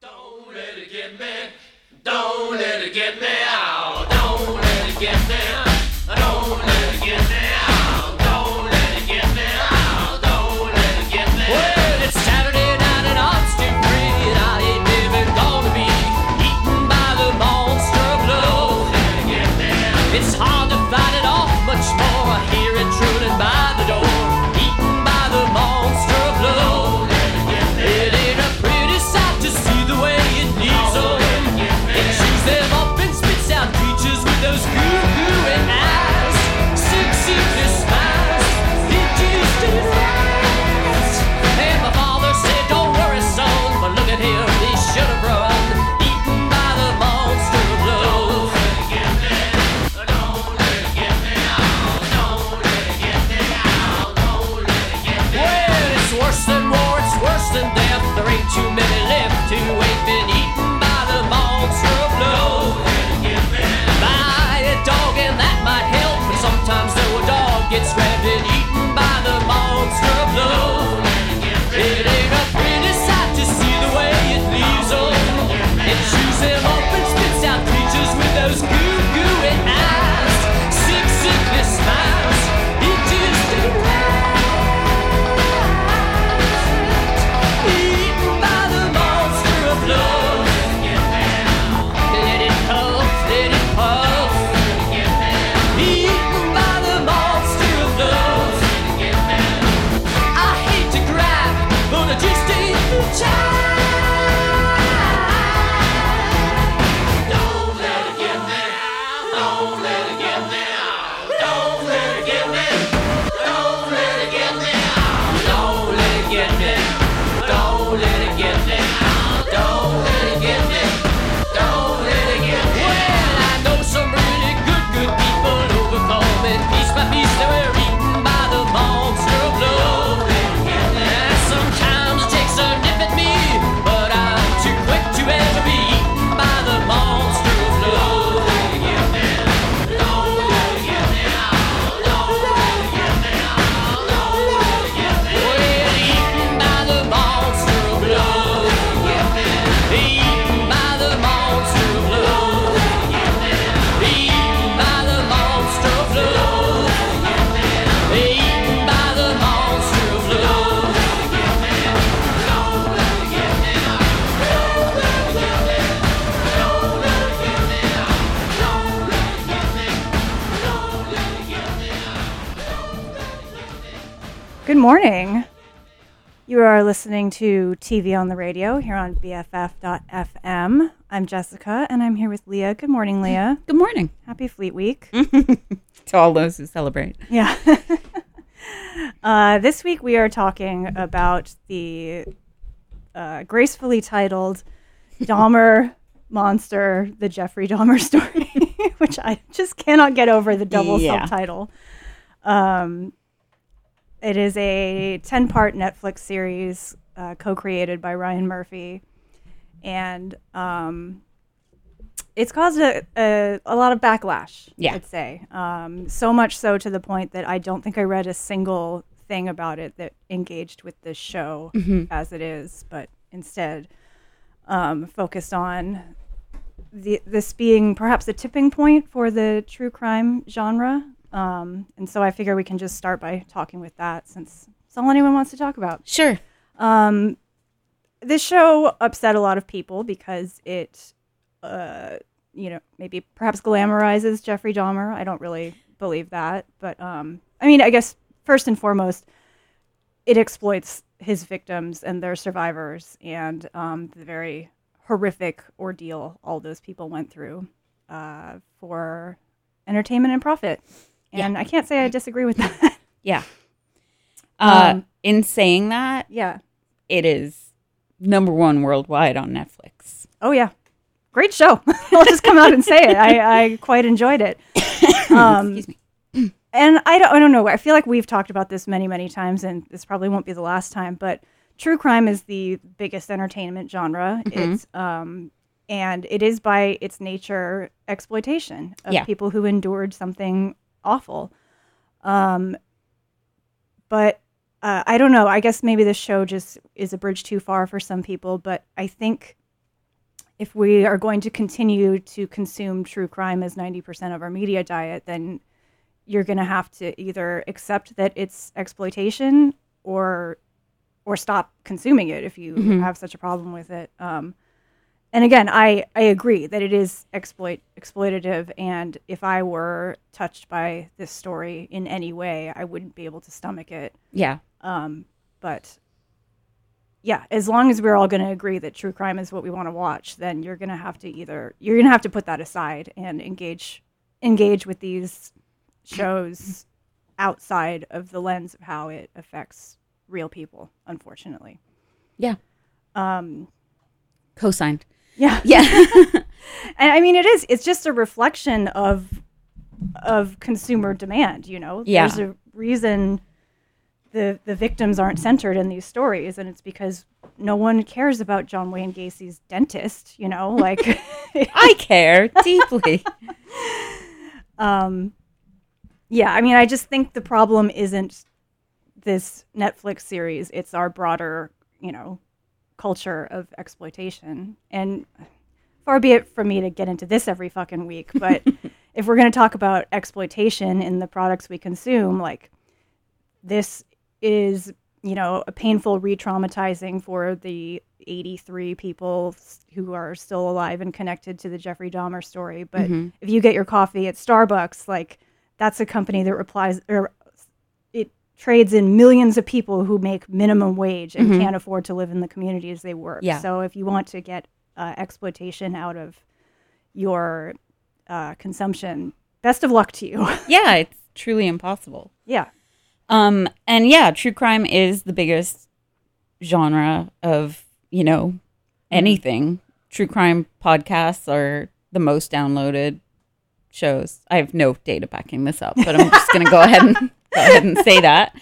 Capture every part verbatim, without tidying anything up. Don't let it get me, don't let it get me out, don't let it get me out. Good morning. You are listening to T V on the Radio here on B F F dot f m. I'm Jessica, and I'm here with Leah. Good morning, Leah. Good morning. Happy Fleet Week. To all those who celebrate. Yeah. uh, this week we are talking about the uh, gracefully titled Dahmer Monster, the Jeffrey Dahmer Story, which I just cannot get over the double yeah. subtitle. Um It is a ten-part Netflix series uh, co-created by Ryan Murphy, and um, it's caused a, a, a lot of backlash, yeah. I'd say. Um, so much so to the point that I don't think I read a single thing about it that engaged with this show mm-hmm. as it is, but instead um, focused on the, this being perhaps a tipping point for the true crime genre. Um, and so I figure we can just start by talking with that, since it's all anyone wants to talk about. Sure. Um, this show upset a lot of people because it, uh, you know, maybe perhaps glamorizes Jeffrey Dahmer. I don't really believe that. But, um, I mean, I guess first and foremost, it exploits his victims and their survivors and um, the very horrific ordeal all those people went through uh, for entertainment and profit. And yeah. I can't say I disagree with that. yeah. Uh, um, in saying that, yeah, it is number one worldwide on Netflix. Oh, yeah. Great show. I'll just come out and say it. I, I quite enjoyed it. Um, Excuse me. And I don't, I don't know. I feel like we've talked about this many, many times, and this probably won't be the last time, but true crime is the biggest entertainment genre. Mm-hmm. It's... Um, And it is by its nature exploitation of yeah. people who endured something awful. Um, But uh, I don't know. I guess maybe this show just is a bridge too far for some people. But I think if we are going to continue to consume true crime as ninety percent of our media diet, then you're going to have to either accept that it's exploitation or or stop consuming it if you mm-hmm. have such a problem with it. Um, and again, I, I agree that it is exploit exploitative. And if I were touched by this story in any way, I wouldn't be able to stomach it. Yeah. Um, but yeah, as long as we're all going to agree that true crime is what we want to watch, then you're going to have to either you're going to have to put that aside and engage engage with these shows outside of the lens of how it affects real people, unfortunately. Yeah. Um, Co-signed. Yeah. Yeah. And I mean, it is, it's just a reflection of, of consumer demand, you know? Yeah. There's a reason the, the victims aren't centered in these stories, and it's because no one cares about John Wayne Gacy's dentist, you know? Like, I care deeply. um, yeah. I mean, I just think the problem isn't this Netflix series, it's our broader, you know, culture of exploitation. And far be it from me to get into this every fucking week, but if we're going to talk about exploitation in the products we consume, like, this is, you know, a painful re-traumatizing for the eighty-three people who are still alive and connected to the Jeffrey Dahmer story. But mm-hmm. if you get your coffee at Starbucks, like, that's a company that replies or trades in millions of people who make minimum wage and mm-hmm. can't afford to live in the communities they work. Yeah. So if you want to get uh, exploitation out of your uh, consumption, best of luck to you. Yeah, it's truly impossible. Yeah. Um, and yeah, true crime is the biggest genre of, you know, anything. True crime podcasts are the most downloaded shows. I have no data backing this up, but I'm just going to go ahead and... Go ahead and say that.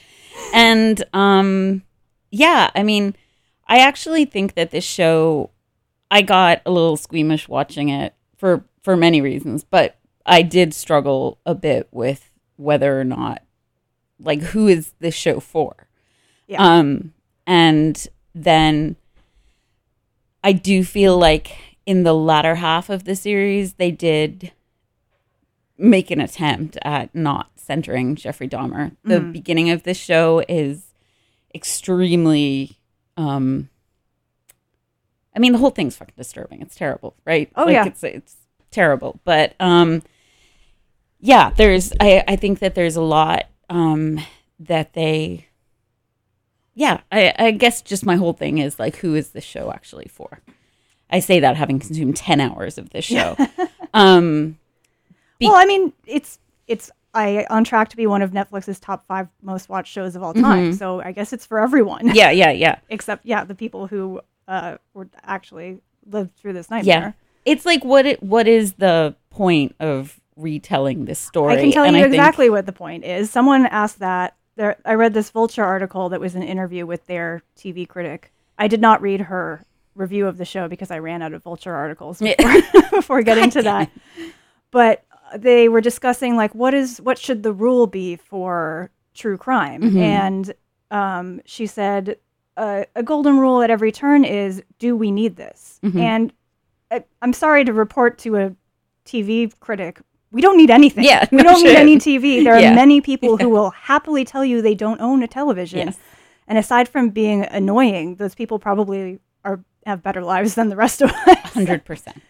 And um, yeah, I mean, I actually think that this show, I got a little squeamish watching it for, for many reasons, but I did struggle a bit with whether or not, like, who is this show for? Yeah. Um, and then I do feel like in the latter half of the series, they did make an attempt at not centering Jeffrey Dahmer. The mm. beginning of this show is extremely, um, I mean, the whole thing's fucking disturbing. It's terrible, right? Oh, like, yeah. It's, it's terrible. But, um, yeah, there's, I, I think that there's a lot um, that they, yeah, I, I guess just my whole thing is, like, who is this show actually for? I say that having consumed ten hours of this show. um, Be- well, I mean, it's it's I on track to be one of Netflix's top five most watched shows of all time. Mm-hmm. So I guess it's for everyone. Yeah, yeah, yeah. Except, yeah, the people who uh, were actually lived through this nightmare. Yeah. It's like, what it, what is the point of retelling this story? I can tell and you I exactly think- what the point is. Someone asked that. There, I read this Vulture article that was an interview with their T V critic. I did not read her review of the show because I ran out of Vulture articles before, before getting to that. But they were discussing, like, what is what should the rule be for true crime? Mm-hmm. And um, she said, uh, a golden rule at every turn is, do we need this? Mm-hmm. And I, I'm sorry to report to a T V critic, we don't need anything. Yeah, we don't sure. need any T V. There yeah. are many people yeah. who will happily tell you they don't own a television. Yes. And aside from being annoying, those people probably are have better lives than the rest of us. one hundred percent.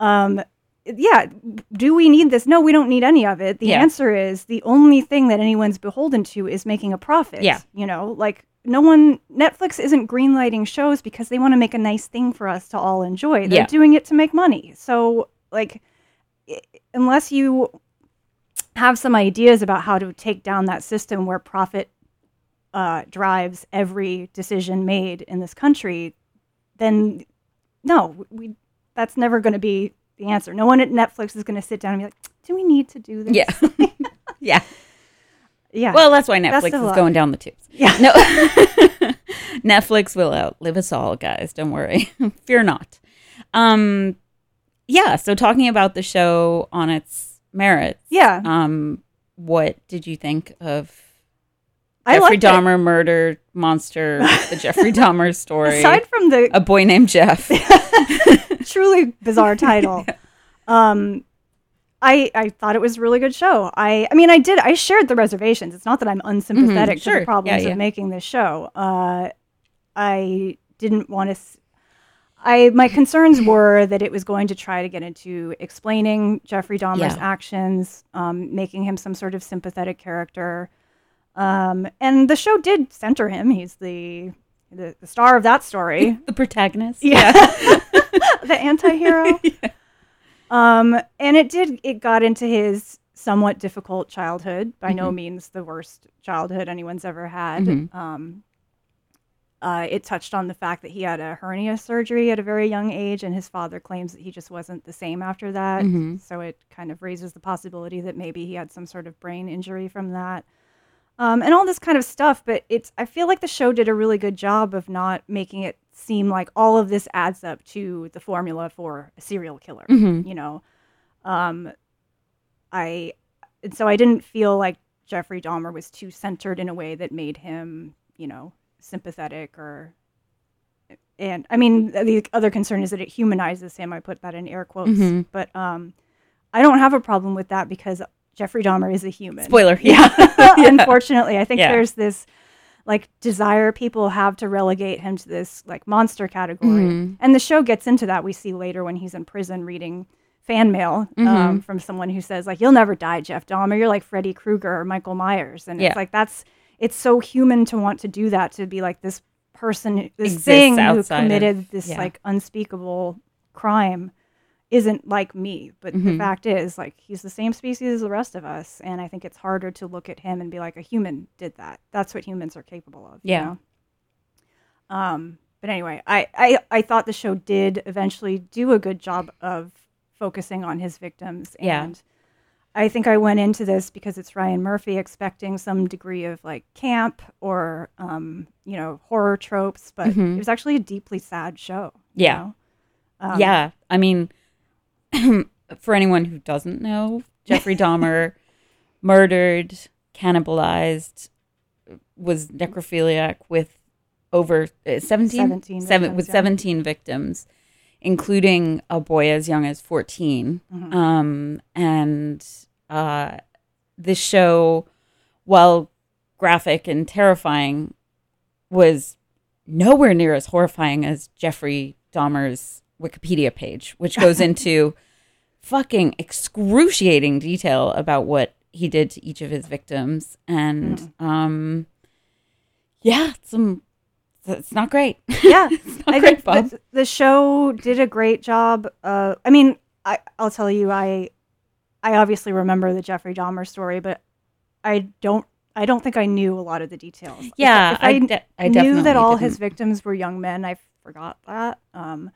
Um Yeah, do we need this? No, we don't need any of it. The yeah. answer is the only thing that anyone's beholden to is making a profit. Yeah. You know, like, no one, Netflix isn't greenlighting shows because they want to make a nice thing for us to all enjoy. They're yeah. doing it to make money. So, like, unless you have some ideas about how to take down that system where profit uh, drives every decision made in this country, then no, we that's never going to be the answer. No one at Netflix is going to sit down and be like, do we need to do this? Yeah. yeah. Yeah. Well, that's why Netflix that's is going down the tubes. Yeah. No. Netflix will outlive us all, guys. Don't worry. Fear not. Um, yeah. So, talking about the show on its merits. Yeah. Um, what did you think of I Jeffrey Dahmer it. Murder Monster, the Jeffrey Dahmer story. Aside from the A Boy Named Jeff, truly bizarre title. Yeah. Um, I I thought it was a really good show. I I mean, I did. I shared the reservations. It's not that I'm unsympathetic mm-hmm, sure. to the problems yeah, yeah. of making this show. Uh, I didn't want to. S- I my concerns were that it was going to try to get into explaining Jeffrey Dahmer's yeah. actions, um, making him some sort of sympathetic character. Um, and the show did center him. He's the the, the star of that story. The protagonist. Yeah. The anti-hero. Yeah. Um, and it did, it got into his somewhat difficult childhood. By mm-hmm. no means the worst childhood anyone's ever had. Mm-hmm. Um, uh, it touched on the fact that he had a hernia surgery at a very young age, and his father claims that he just wasn't the same after that. Mm-hmm. So it kind of raises the possibility that maybe he had some sort of brain injury from that. Um, and all this kind of stuff, but it's. I feel like the show did a really good job of not making it seem like all of this adds up to the formula for a serial killer. Mm-hmm. You know, um, I and so I didn't feel like Jeffrey Dahmer was too centered in a way that made him, you know, sympathetic or. And I mean, the other concern is that it humanizes him. I put that in air quotes, mm-hmm. but um, I don't have a problem with that because. Jeffrey Dahmer is a human. Spoiler. Yeah. yeah. Unfortunately, I think yeah. there's this like desire people have to relegate him to this like monster category. Mm-hmm. And the show gets into that. We see later when he's in prison reading fan mail mm-hmm. um, from someone who says like, you'll never die, Jeff Dahmer. You're like Freddy Krueger or Michael Myers. And yeah. it's like, that's, it's so human to want to do that, to be like this person, this thing who committed of, this yeah. like unspeakable crime. Isn't like me, but mm-hmm. the fact is, like, he's the same species as the rest of us, and I think it's harder to look at him and be like, a human did that. That's what humans are capable of. Yeah. You know? Um. But anyway, I, I I thought the show did eventually do a good job of focusing on his victims, and yeah. I think I went into this because it's Ryan Murphy expecting some degree of like camp or um you know horror tropes, but mm-hmm. it was actually a deeply sad show. Yeah. You know? um, yeah. I mean. For anyone who doesn't know, Jeffrey Dahmer murdered, cannibalized, was necrophiliac with over uh, seventeen, seventeen seven, victims, with yeah. seventeen victims, including a boy as young as fourteen. Mm-hmm. Um, and uh, this show, while graphic and terrifying, was nowhere near as horrifying as Jeffrey Dahmer's Wikipedia page, which goes into fucking excruciating detail about what he did to each of his victims. And mm. um yeah some it's not great yeah it's not I great, think Bob. The, the show did a great job. uh I mean I I'll tell you I I obviously remember the Jeffrey Dahmer story, but I don't I don't think I knew a lot of the details. Yeah, if I, I, de- I knew that all didn't. His victims were young men. I forgot that. um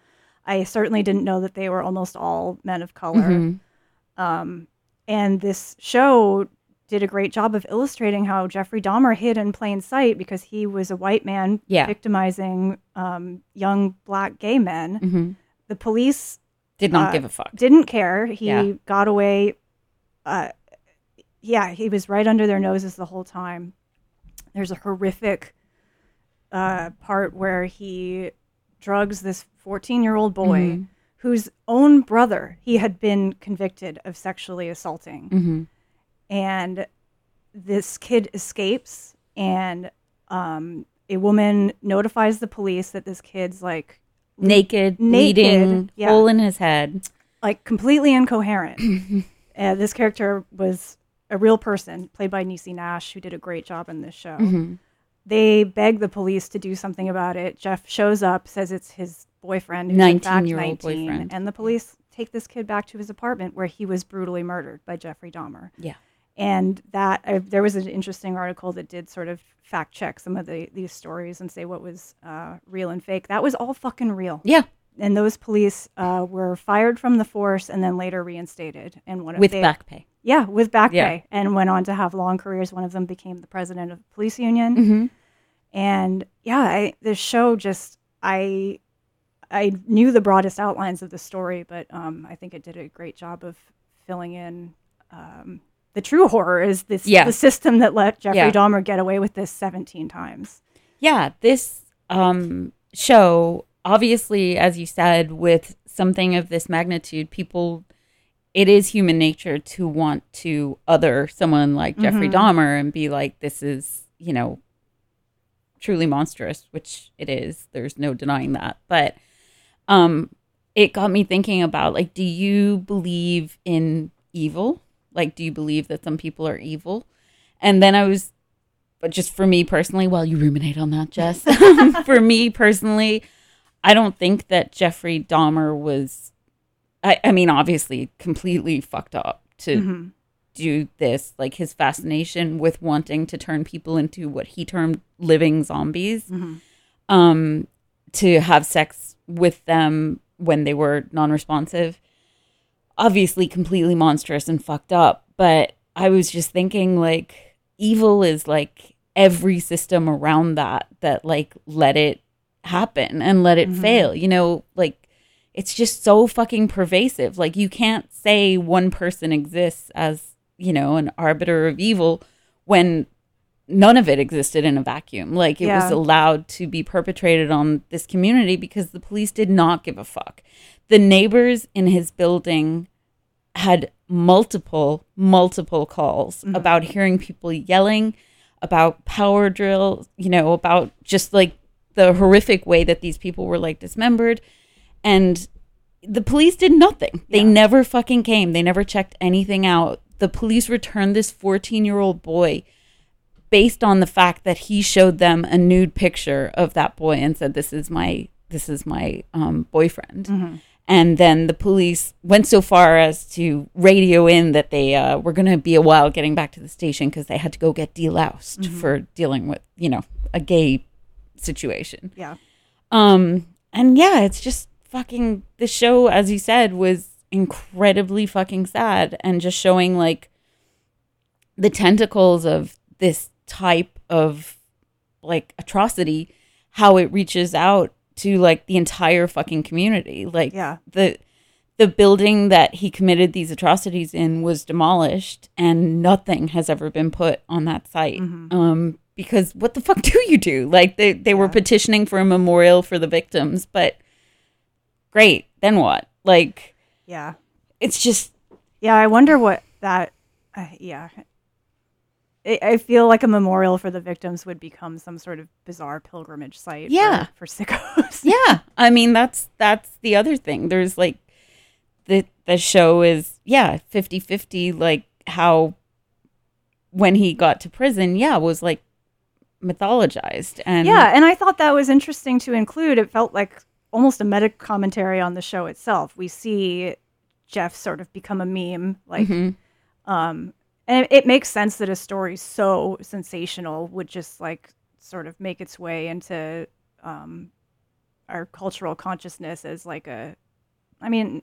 I certainly didn't know that they were almost all men of color. Mm-hmm. Um, and this show did a great job of illustrating how Jeffrey Dahmer hid in plain sight because he was a white man yeah. victimizing um, young black gay men. Mm-hmm. The police did not uh, give a fuck. Didn't care. He yeah. got away. Uh, yeah, he was right under their noses the whole time. There's a horrific uh, part where he drugs this fourteen-year-old boy mm-hmm. whose own brother he had been convicted of sexually assaulting. Mm-hmm. And this kid escapes, and um, a woman notifies the police that this kid's like... Naked, naked bleeding, yeah, hole in his head. Like completely incoherent. uh, this character was a real person, played by Niecy Nash, who did a great job in this show. Mm-hmm. They beg the police to do something about it. Jeff shows up, says it's his boyfriend, who's in fact nineteen, boyfriend. And the police take this kid back to his apartment where he was brutally murdered by Jeffrey Dahmer. Yeah. And that I, there was an interesting article that did sort of fact check some of the, these stories and say what was uh, real and fake. That was all fucking real. Yeah. And those police uh, were fired from the force and then later reinstated. And one of with they, back pay. Yeah, with back yeah. pay, and went on to have long careers. One of them became the president of the police union. Mm-hmm. And yeah, I, this show just, I I knew the broadest outlines of the story, but um, I think it did a great job of filling in um, the true horror is this yeah. the system that let Jeffrey yeah. Dahmer get away with this seventeen times. Yeah, this um, show, obviously, as you said, with something of this magnitude, people, it is human nature to want to other someone like mm-hmm. Jeffrey Dahmer and be like, this is, you know, truly monstrous, which it is. There's no denying that. But um, it got me thinking about, like, do you believe in evil? Like, do you believe that some people are evil? And then I was, but just for me personally, while you ruminate on that, Jess, for me personally, I don't think that Jeffrey Dahmer was, I, I mean, obviously completely fucked up to mm-hmm. do this. Like, his fascination with wanting to turn people into what he termed living zombies, mm-hmm. um, to have sex with them when they were non-responsive. Obviously completely monstrous and fucked up, but I was just thinking, like, evil is like every system around that that like let it happen and let it mm-hmm. fail, you know, like it's just so fucking pervasive. Like, you can't say one person exists as, you know, an arbiter of evil when none of it existed in a vacuum. Like, it yeah. was allowed to be perpetrated on this community because the police did not give a fuck. The neighbors in his building had multiple, multiple calls mm-hmm. about hearing people yelling, about power drills, you know, about just like the horrific way that these people were like dismembered. And the police did nothing. They yeah. never fucking came. They never checked anything out. The police returned this fourteen-year-old boy based on the fact that he showed them a nude picture of that boy and said, this is my, this is my um, boyfriend. Mm-hmm. And then the police went so far as to radio in that they uh, were going to be a while getting back to the station because they had to go get deloused mm-hmm. for dealing with, you know, a gay situation. Yeah. Um, and yeah, it's just fucking, the show, as you said, was incredibly fucking sad and just showing like the tentacles of this type of like atrocity, how it reaches out to like the entire fucking community. Like yeah. the the building that he committed these atrocities in was demolished, and nothing has ever been put on that site. Mm-hmm. Um, because what the fuck do you do? Like they they yeah. were petitioning for a memorial for the victims, but great, then what? Like yeah, it's just yeah. I wonder what that uh, yeah. I feel like a memorial for the victims would become some sort of bizarre pilgrimage site yeah. for, for sickos. Yeah. I mean, that's that's the other thing. There's like the the show is, yeah, fifty-fifty, like how when he got to prison, yeah, was like mythologized. And yeah, and I thought that was interesting to include. It felt like almost a meta commentary on the show itself. We see Jeff sort of become a meme, like mm-hmm. um and it makes sense that a story so sensational would just like sort of make its way into um, our cultural consciousness as like a, I mean,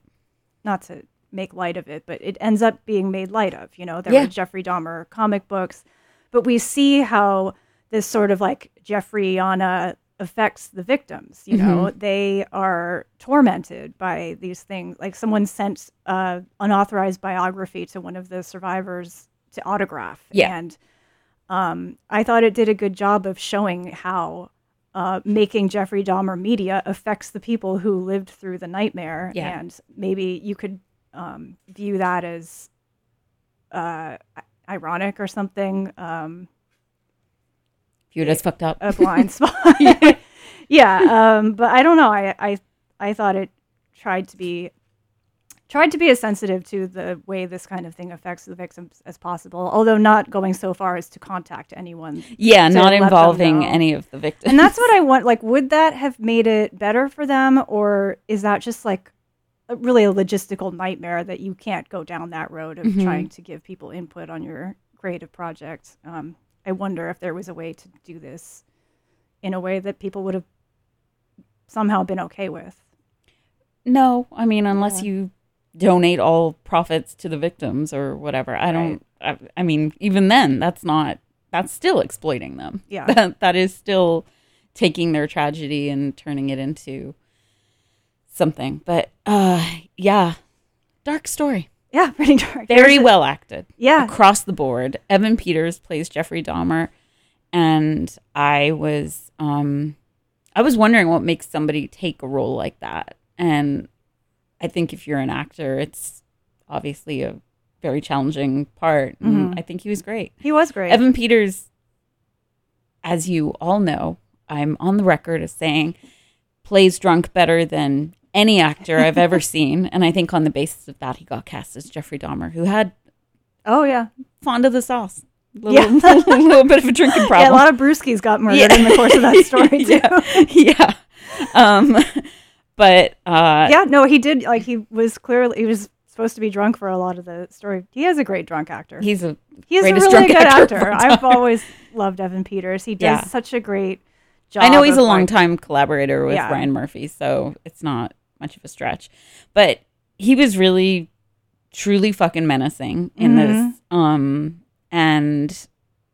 not to make light of it, but it ends up being made light of, you know, there yeah. were Jeffrey Dahmer comic books, but we see how this sort of like Jeffreyana affects the victims, you mm-hmm. know, they are tormented by these things. Like someone sent uh, unauthorized biography to one of the survivors to autograph. Yeah. And um, I thought it did a good job of showing how uh, making Jeffrey Dahmer media affects the people who lived through the nightmare. Yeah. And maybe you could um, view that as uh, ironic or something. Um, viewed as fucked up. A blind spot. yeah. yeah. Um, but I don't know. I, I I thought it tried to be tried to be as sensitive to the way this kind of thing affects the victims as possible, although not going so far as to contact anyone. Yeah, not involving any of the victims. And that's what I want. Like, would that have made it better for them, or is that just like a, really a logistical nightmare that you can't go down that road of mm-hmm. trying to give people input on your creative project? Um, I wonder if there was a way to do this in a way that people would have somehow been okay with. No, I mean, unless yeah. you donate all profits to the victims or whatever. I don't, right. I, I mean, even then, that's not, that's still exploiting them. Yeah. That, that is still taking their tragedy and turning it into something. But uh, yeah, dark story. Yeah, pretty dark. Very well acted. Yeah. Across the board. Evan Peters plays Jeffrey Dahmer. And I was um, I was wondering what makes somebody take a role like that. And I think if you're an actor, it's obviously a very challenging part. Mm-hmm. And I think he was great. He was great. Evan Peters, as you all know, I'm on the record as saying, plays drunk better than any actor I've ever seen. And I think on the basis of that, he got cast as Jeffrey Dahmer, who had, oh yeah, fond of the sauce. Little, yeah. little, little bit of a drinking problem. Yeah, a lot of brewskis got murdered yeah. in the course of that story, too. Yeah. yeah. Um, but... Uh, yeah, no, he did, like, he was clearly, he was supposed to be drunk for a lot of the story. He is a great drunk actor. He's a He's a really drunk good actor. actor. I've always loved Evan Peters. He does yeah. such a great job. I know he's a long-time like, collaborator with yeah. Ryan Murphy, so it's not much of a stretch. But he was really, truly fucking menacing in mm-hmm. this... Um, And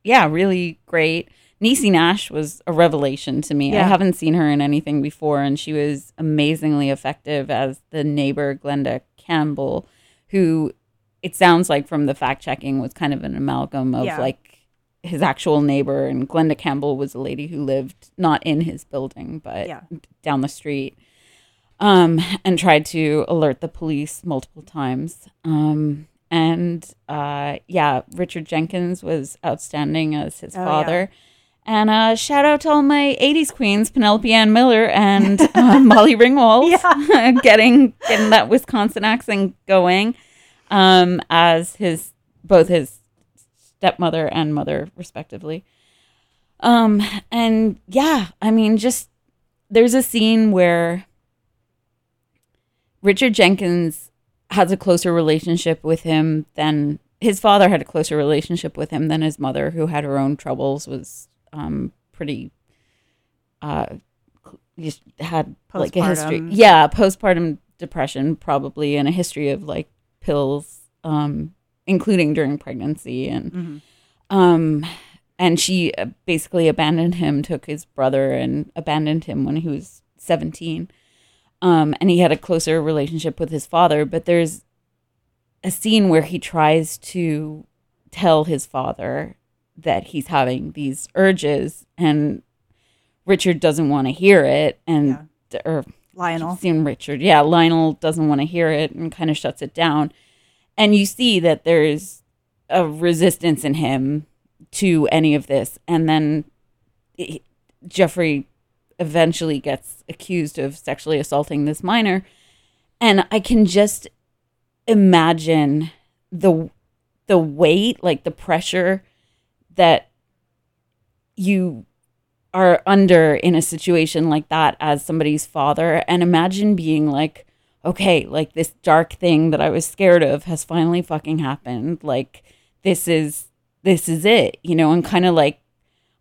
yeah, really great. Niecy Nash was a revelation to me. Yeah. I haven't seen her in anything before, and she was amazingly effective as the neighbor Glenda Campbell, who it sounds like from the fact checking was kind of an amalgam of yeah. like his actual neighbor. And Glenda Campbell was a lady who lived not in his building, but yeah. down the street, um, and tried to alert the police multiple times. Um, And, uh, yeah, Richard Jenkins was outstanding as his oh, father. Yeah. And uh, shout out to all my eighties queens, Penelope Ann Miller and uh, Molly Ringwald, yeah. getting getting that Wisconsin accent going um, as his both his stepmother and mother, respectively. Um, and, yeah, I mean, just there's a scene where Richard Jenkins has a closer relationship with him than his father had a closer relationship with him than his mother, who had her own troubles, was um, pretty, uh, just had postpartum. like a history. Yeah. Postpartum depression probably, and a history of like pills, um, including during pregnancy. And, mm-hmm. um, and she basically abandoned him, took his brother and abandoned him when he was seventeen. Um, and he had a closer relationship with his father, but there's a scene where he tries to tell his father that he's having these urges, and Richard doesn't want to hear it. And yeah. or Lionel, seen Richard, yeah, Lionel doesn't want to hear it and kind of shuts it down. And you see that there's a resistance in him to any of this, and then it, Jeffrey. eventually gets accused of sexually assaulting this minor. And I can just imagine the the weight, like the pressure that you are under in a situation like that as somebody's father. And imagine being like, okay, like this dark thing that I was scared of has finally fucking happened. Like this is this is it, you know, and kind of like,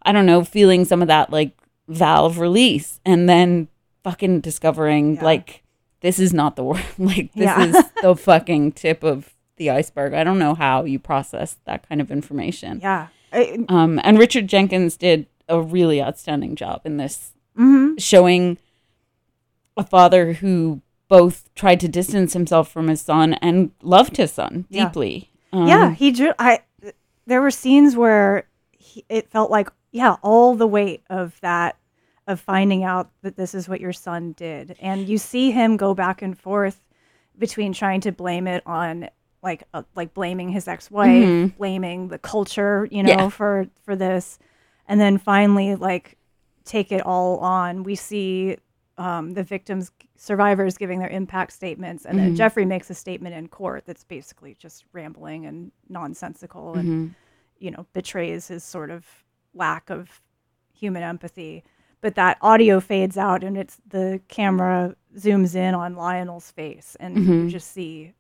I don't know, feeling some of that like valve release, and then fucking discovering yeah. like this is not the world, like this yeah. is the fucking tip of the iceberg. I don't know how you process that kind of information. Yeah. I, um, and Richard Jenkins did a really outstanding job in this, mm-hmm. showing a father who both tried to distance himself from his son and loved his son yeah. deeply. Um, yeah, he drew. I there were scenes where he, it felt like. Yeah, all the weight of that, of finding out that this is what your son did. And you see him go back and forth between trying to blame it on, like, uh, like blaming his ex-wife, mm-hmm. blaming the culture, you know, yeah. for, for this. And then finally, like, take it all on. We see um, the victims, survivors giving their impact statements. And mm-hmm. then Jeffrey makes a statement in court that's basically just rambling and nonsensical and, mm-hmm. you know, betrays his sort of lack of human empathy. But that audio fades out, and it's the camera zooms in on Lionel's face, and mm-hmm. you just see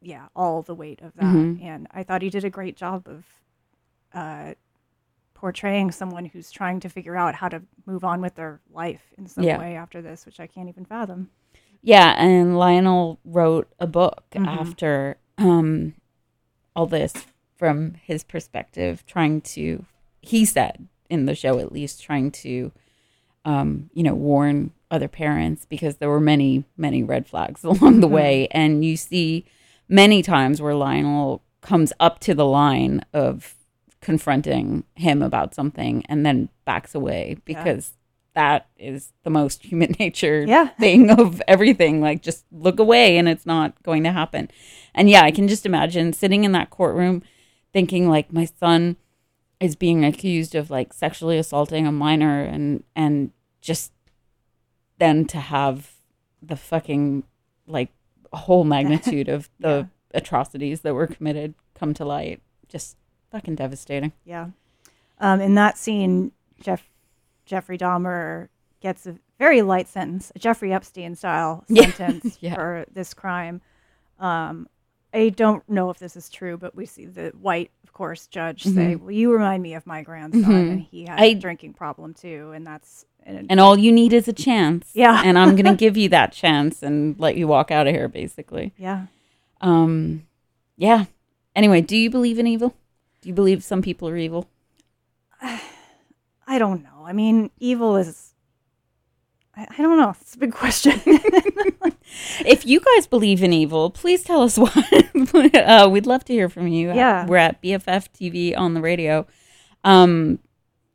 yeah all the weight of that. Mm-hmm. And I thought he did a great job of uh portraying someone who's trying to figure out how to move on with their life in some yeah. way after this, which I can't even fathom. Yeah. And Lionel wrote a book mm-hmm. after um all this from his perspective, trying to he said in the show, at least, trying to, um, you know, warn other parents, because there were many, many red flags along the way. And you see many times where Lionel comes up to the line of confronting him about something and then backs away, because yeah. that is the most human nature yeah. thing of everything. Like, just look away and it's not going to happen. And yeah, I can just imagine sitting in that courtroom thinking, like, my son is being accused of, like, sexually assaulting a minor, and and just then to have the fucking, like, whole magnitude of the yeah. atrocities that were committed come to light. Just fucking devastating. Yeah. Um, in that scene, Jeff Jeffrey Dahmer gets a very light sentence, a Jeffrey Epstein style sentence yeah. yeah. for this crime. Um, I don't know if this is true, but we see the white, of course, judge mm-hmm. say, well, you remind me of my grandson, mm-hmm. and he had I, a drinking problem too, and that's... And, and all you need is a chance. Yeah. And I'm going to give you that chance and let you walk out of here, basically. Yeah. Um, yeah. Anyway, do you believe in evil? Do you believe some people are evil? I don't know. I mean, evil is... I, I don't know. It's a big question. If you guys believe in evil, please tell us why. uh, we'd love to hear from you. Yeah. We're at B F F T V on the radio. Um,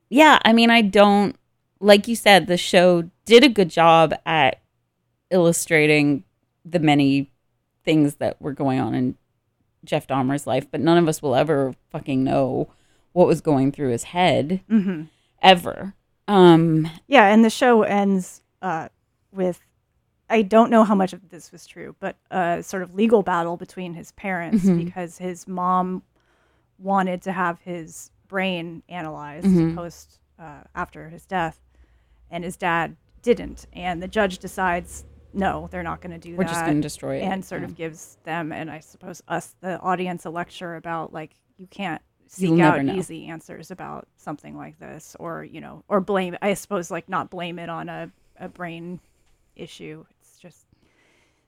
yeah, I mean, I don't... Like you said, the show did a good job at illustrating the many things that were going on in Jeff Dahmer's life, but none of us will ever fucking know what was going through his head, mm-hmm. ever. Um, yeah, and the show ends uh, with, I don't know how much of this was true, but a sort of legal battle between his parents, mm-hmm. because his mom wanted to have his brain analyzed mm-hmm. post uh, after his death. And his dad didn't. And the judge decides, no, they're not going to do We're that. We're just going to destroy it. And sort yeah. of gives them, and I suppose us, the audience, a lecture about, like, you can't seek You'll out easy answers about something like this. Or, you know, or blame, I suppose, like, not blame it on a, a brain issue. It's just,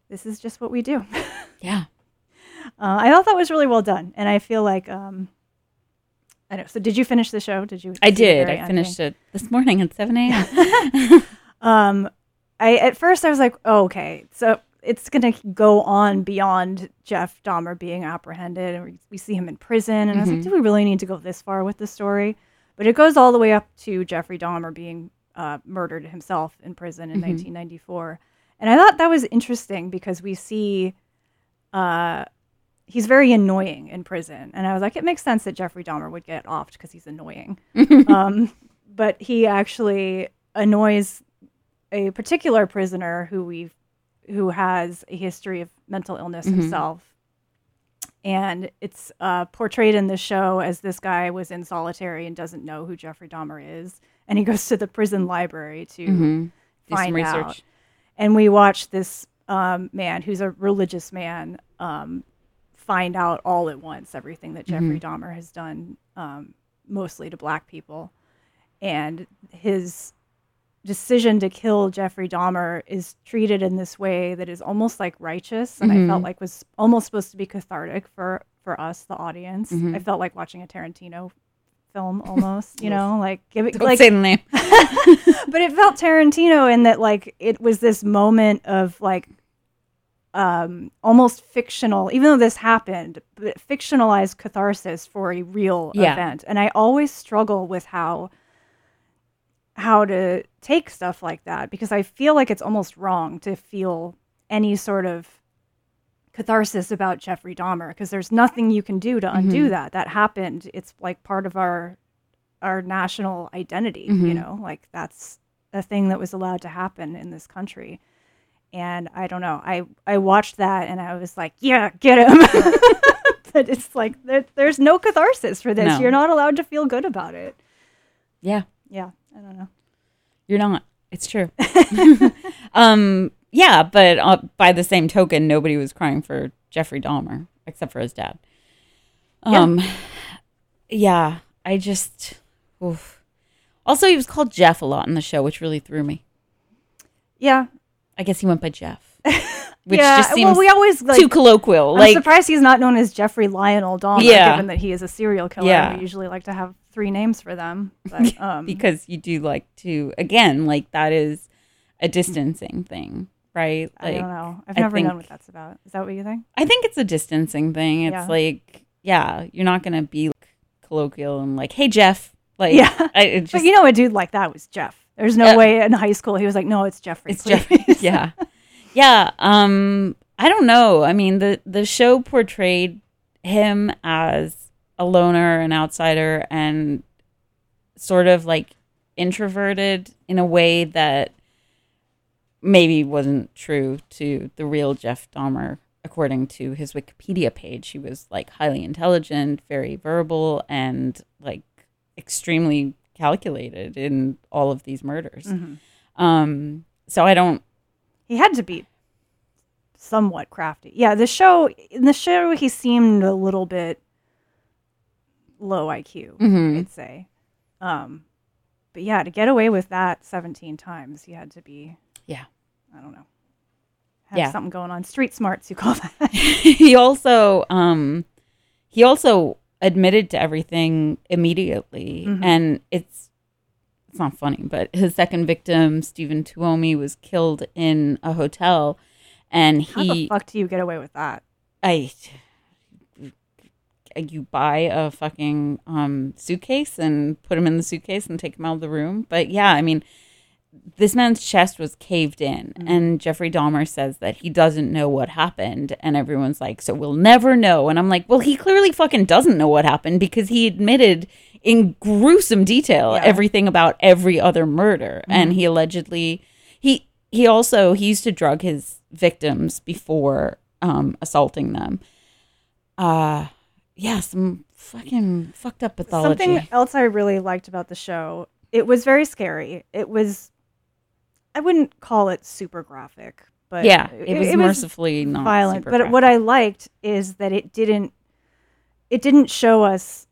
this is just what we do. yeah. Uh, I thought that was really well done. And I feel like... um I know. So did you finish the show? Did you? I did. I finished it this morning at seven a.m. um, I at first I was like, oh, okay, so it's going to go on beyond Jeff Dahmer being apprehended, and we, we see him in prison. And mm-hmm. I was like, do we really need to go this far with the story? But it goes all the way up to Jeffrey Dahmer being uh, murdered himself in prison in mm-hmm. nineteen ninety-four. And I thought that was interesting because we see... Uh, he's very annoying in prison. And I was like, it makes sense that Jeffrey Dahmer would get offed because he's annoying. um, but he actually annoys a particular prisoner who we who has a history of mental illness mm-hmm. himself. And it's uh, portrayed in the show as this guy was in solitary and doesn't know who Jeffrey Dahmer is. And he goes to the prison library to mm-hmm. find some research. out. And we watch this um, man who's a religious man um find out all at once everything that Jeffrey mm-hmm. Dahmer has done, um, mostly to black people. And his decision to kill Jeffrey Dahmer is treated in this way that is almost like righteous, and mm-hmm. I felt like was almost supposed to be cathartic for, for us, the audience. Mm-hmm. I felt like watching a Tarantino film almost, you know, like... give it Don't like, say the name. But it felt Tarantino in that, like, it was this moment of, like, Um, almost fictional, even though this happened, but fictionalized catharsis for a real yeah. event. And I always struggle with how how to take stuff like that, because I feel like it's almost wrong to feel any sort of catharsis about Jeffrey Dahmer, because there's nothing you can do to undo mm-hmm. that. That happened. It's like part of our our national identity, mm-hmm. you know, like that's a thing that was allowed to happen in this country. And I don't know, I, I watched that and I was like, yeah, get him. But it's like, there, there's no catharsis for this. No. You're not allowed to feel good about it. Yeah. Yeah. I don't know. You're not. It's true. um, yeah. But uh, by the same token, nobody was crying for Jeffrey Dahmer except for his dad. Um, yeah. yeah I just, oof. Also, he was called Jeff a lot in the show, which really threw me. Yeah. I guess he went by Jeff, which yeah, just seems well, we always, like, too colloquial. I'm like, surprised he's not known as Jeffrey Lionel Dahmer, yeah. given that he is a serial killer. Yeah. We usually like to have three names for them. But, um, because you do like to, again, like that is a distancing thing right? Like, I don't know. I've never known what that's about. Is that what you think? I think it's a distancing thing. It's yeah. like, yeah, you're not going to be like, colloquial and like, hey, Jeff. Like, yeah. I, it just, but you know, a dude like that was Jeff. There's no yeah. way in high school he was like, no, it's Jeffrey. It's Jeffrey. yeah. Yeah. Um, I don't know. I mean, the, the show portrayed him as a loner, an outsider, and sort of like introverted in a way that maybe wasn't true to the real Jeff Dahmer. According to his Wikipedia page, he was like highly intelligent, very verbal, and like extremely calculated in all of these murders. Mm-hmm. Um, so I don't... He had to be somewhat crafty. Yeah, the show, in the show, he seemed a little bit low I Q, mm-hmm. I'd say. Um, but yeah, to get away with that seventeen times, he had to be... Yeah. I don't know. Have yeah. something going on. Street smarts, you call that. He also... Um, he also... admitted to everything immediately, mm-hmm. and it's it's not funny, but his second victim, Stephen Tuomi, was killed in a hotel, and he... How the fuck do you get away with that? I... You buy a fucking um, suitcase and put him in the suitcase and take him out of the room, but yeah, I mean, this man's chest was caved in, mm-hmm. and Jeffrey Dahmer says that he doesn't know what happened, and everyone's like, so we'll never know. And I'm like, well, he clearly fucking doesn't know what happened, because he admitted in gruesome detail yeah. everything about every other murder. Mm-hmm. And he allegedly, he he also, he used to drug his victims before um, assaulting them. Uh, yeah, some fucking fucked up pathology. Something else I really liked about the show, it was very scary. It was... I wouldn't call it super graphic, but yeah, it was it, it mercifully was not violent. Super but graphic. What I liked is that it didn't it didn't show us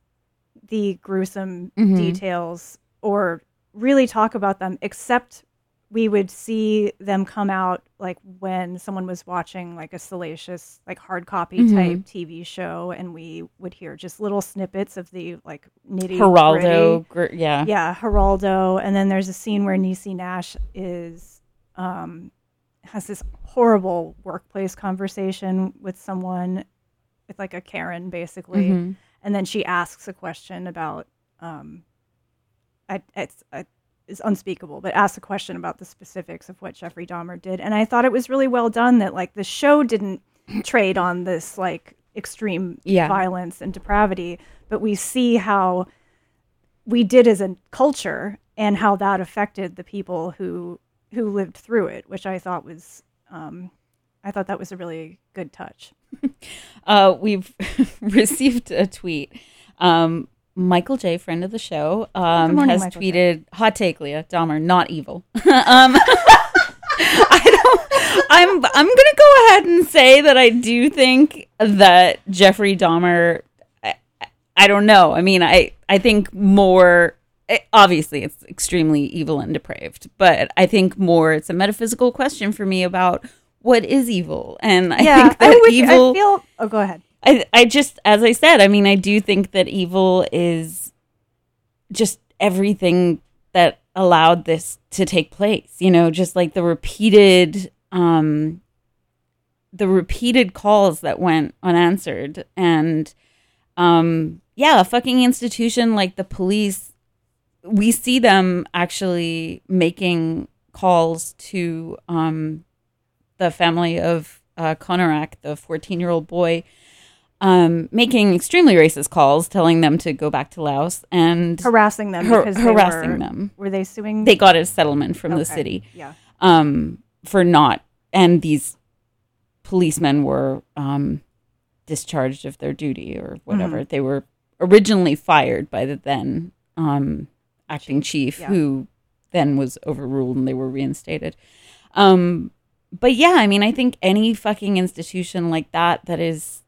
the gruesome mm-hmm. details or really talk about them, except we would see them come out like when someone was watching like a salacious, like hard copy mm-hmm. type T V show, and we would hear just little snippets of the like nitty Geraldo, gr- yeah, yeah, Geraldo, and then there's a scene where Niecy Nash is um, has this horrible workplace conversation with someone, with like a Karen basically, mm-hmm. and then she asks a question about um, I, it's a is unspeakable, but asked a question about the specifics of what Jeffrey Dahmer did. And I thought it was really well done that like the show didn't trade on this like extreme yeah. violence and depravity, but we see how we did as a culture and how that affected the people who, who lived through it, which I thought was, um, I thought that was a really good touch. uh, we've received a tweet, um, Michael J., friend of the show, um, morning, has Michael tweeted, J. "Hot take, Leah Dahmer, not evil." um, I don't. I'm. I'm gonna go ahead and say that I do think that Jeffrey Dahmer. I, I don't know. I mean, I. I think more. It, obviously, it's extremely evil and depraved, but I think more. It's a metaphysical question for me about what is evil, and I yeah, think that I wish, evil. I feel, oh, go ahead. I I just, as I said, I mean, I do think that evil is just everything that allowed this to take place, you know, just like the repeated, um, the repeated calls that went unanswered. And, um, yeah, a fucking institution like the police, we see them actually making calls to um, the family of uh, Konerak, the fourteen-year-old boy, Um, making extremely racist calls, telling them to go back to Laos and harassing them. Har- because harassing they were, them. Were they suing? They got a settlement from okay. the city. Yeah. Um, for not, and these policemen were um, discharged of their duty or whatever. Mm-hmm. They were originally fired by the then um, acting chief, chief yeah. who then was overruled and they were reinstated. Um, but yeah, I mean, I think any fucking institution like that that is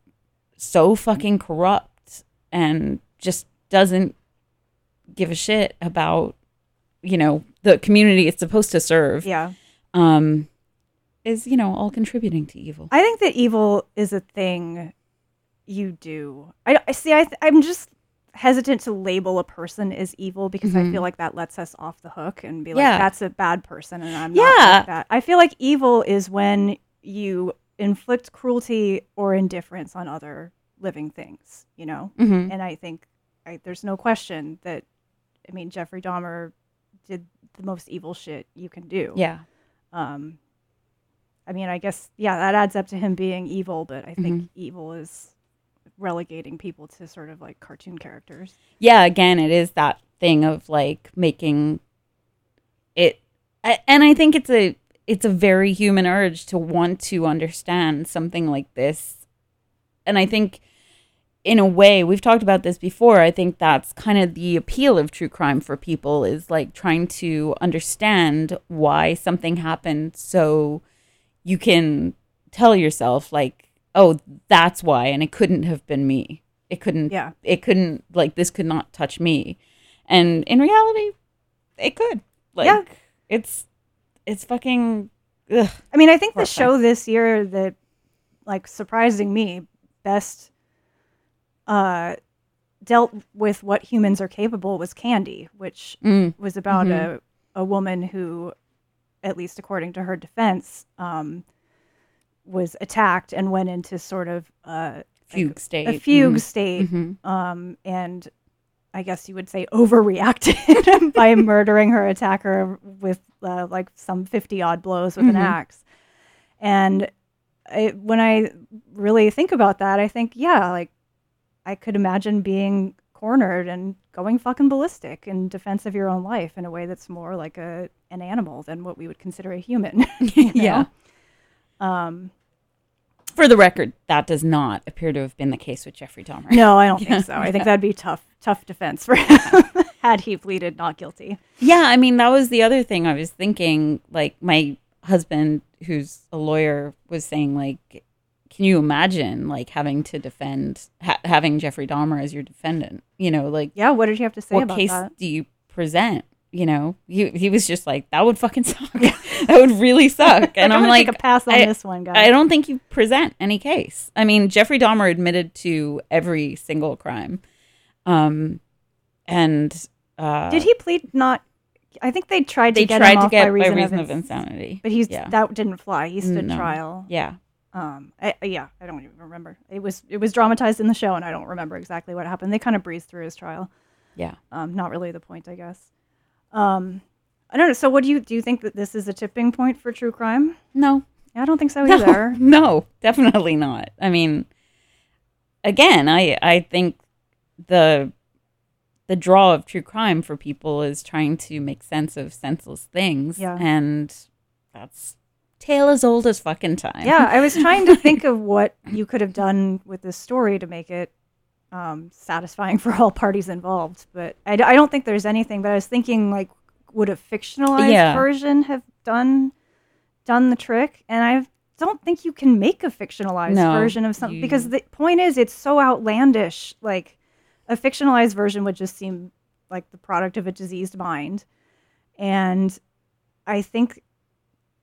so fucking corrupt and just doesn't give a shit about, you know, the community it's supposed to serve. Yeah. Um, is, you know, all contributing to evil. I think that evil is a thing you do. I, I see. I, I'm just, hesitant to label a person as evil because mm-hmm. I feel like that lets us off the hook and be like, yeah. that's a bad person and I'm yeah. not like that. I feel like evil is when you inflict cruelty or indifference on other living things, you know? Mm-hmm. And I think I, there's no question that, I mean, Jeffrey Dahmer did the most evil shit you can do. Yeah. Um, I mean, I guess, yeah, that adds up to him being evil, but I think mm-hmm. evil is relegating people to sort of like cartoon characters. Yeah, again, it is that thing of like making it, and I think it's a it's a very human urge to want to understand something like this. And I think in a way, we've talked about this before, I think that's kind of the appeal of true crime for people, is like trying to understand why something happened so you can tell yourself like, oh, that's why, and it couldn't have been me. It couldn't, yeah. it couldn't, like, this could not touch me. And in reality, it could. Like, yeah. it's, it's fucking, ugh, I mean, I think horrifying. The show this year that, like, surprising me, best... Uh, dealt with what humans are capable was Candy, which mm. was about mm-hmm. a, a woman who, at least according to her defense, um, was attacked and went into sort of a fugue like, state. A fugue mm. state, mm-hmm. um, and I guess you would say overreacted by murdering her attacker with uh, like some fifty odd blows with mm-hmm. an axe. And I, when I really think about that, I think, yeah, like, I could imagine being cornered and going fucking ballistic in defense of your own life in a way that's more like a an animal than what we would consider a human. You know? Yeah. Um, for the record, that does not appear to have been the case with Jeffrey Dahmer. No, I don't yeah. think so. I think that'd be tough, tough defense for him had he pleaded not guilty. Yeah, I mean, that was the other thing I was thinking. Like, my husband, who's a lawyer, was saying, like, can you imagine, like, having to defend, ha- having Jeffrey Dahmer as your defendant? You know, like... Yeah, what did you have to say about that? What case do you present? You know? He, he was just like, that would fucking suck. That would really suck. And I'm like... take a pass on I, this one, guys. I don't think you present any case. I mean, Jeffrey Dahmer admitted to every single crime. Um, and... Uh, did he plead not... I think they tried to they get tried him to off get by, reason by reason of, of insanity. But he's yeah. that didn't fly. He stood no. trial. Yeah. Um. I, yeah, I don't even remember. It was it was dramatized in the show, and I don't remember exactly what happened. They kind of breezed through his trial. Yeah. Um. Not really the point, I guess. Um. I don't know. So, what do you do? You think that this is a tipping point for true crime? No, yeah, I don't think so either. No, no, definitely not. I mean, again, I I think the the draw of true crime for people is trying to make sense of senseless things, yeah. and that's. Tale as old as fucking time. Yeah, I was trying to think of what you could have done with this story to make it um, satisfying for all parties involved. But I, I don't think there's anything. But I was thinking, like, would a fictionalized yeah. version have done done the trick? And I don't think you can make a fictionalized no, version of something. You... Because the point is, it's so outlandish. Like, a fictionalized version would just seem like the product of a diseased mind. And I think...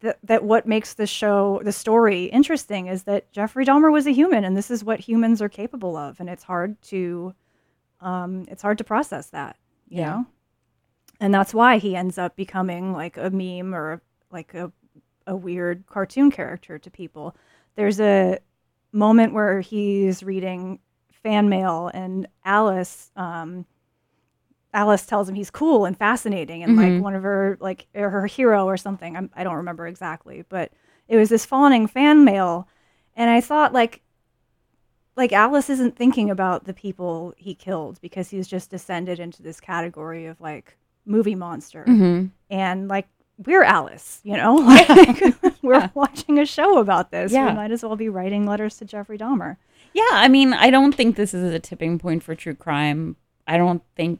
That, that what makes the show, the story, interesting is that Jeffrey Dahmer was a human, and this is what humans are capable of, and it's hard to, um, it's hard to process that, you yeah. know, and that's why he ends up becoming like a meme or like a a weird cartoon character to people. There's a moment where he's reading fan mail, and Alice, um, Alice tells him he's cool and fascinating and mm-hmm. like one of her like her hero or something. I'm, I don't remember exactly, but it was this fawning fan mail. And I thought like, like Alice isn't thinking about the people he killed because he's just descended into this category of like movie monster. Mm-hmm. And like, we're Alice, you know, like, we're yeah. watching a show about this. Yeah. We might as well be writing letters to Jeffrey Dahmer. Yeah. I mean, I don't think this is a tipping point for true crime. I don't think,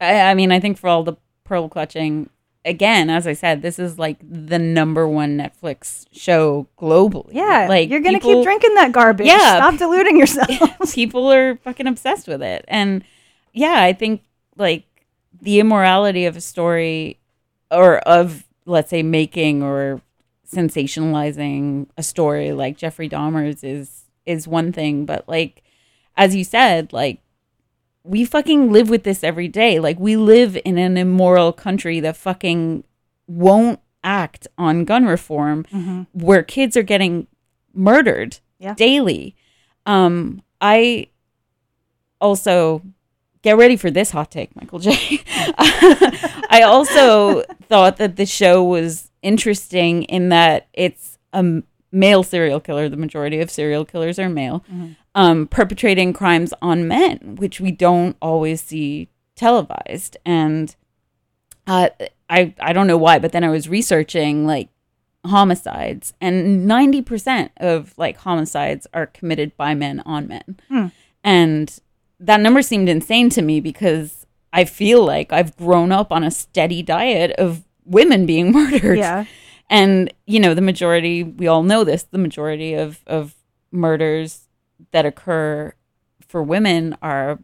I mean, I think for all the pearl clutching, again, as I said, this is like the number one Netflix show globally. Yeah, like you're going to keep drinking that garbage. Yeah, stop deluding yourself. People are fucking obsessed with it. And yeah, I think like the immorality of a story or of, let's say, making or sensationalizing a story like Jeffrey Dahmer's is is one thing. But like, as you said, like, we fucking live with this every day. Like, we live in an immoral country that fucking won't act on gun reform, mm-hmm. where kids are getting murdered yeah. daily. Um, I also, get ready for this hot take, Michael J. I also thought that the show was interesting in that it's a male serial killer. The majority of serial killers are male, mm-hmm. um, perpetrating crimes on men, which we don't always see televised. And uh, I I don't know why, but then I was researching like homicides, and ninety percent of like homicides are committed by men on men. Mm. And that number seemed insane to me because I feel like I've grown up on a steady diet of women being murdered. Yeah. And, you know, the majority, we all know this, the majority of, of murders that occur for women are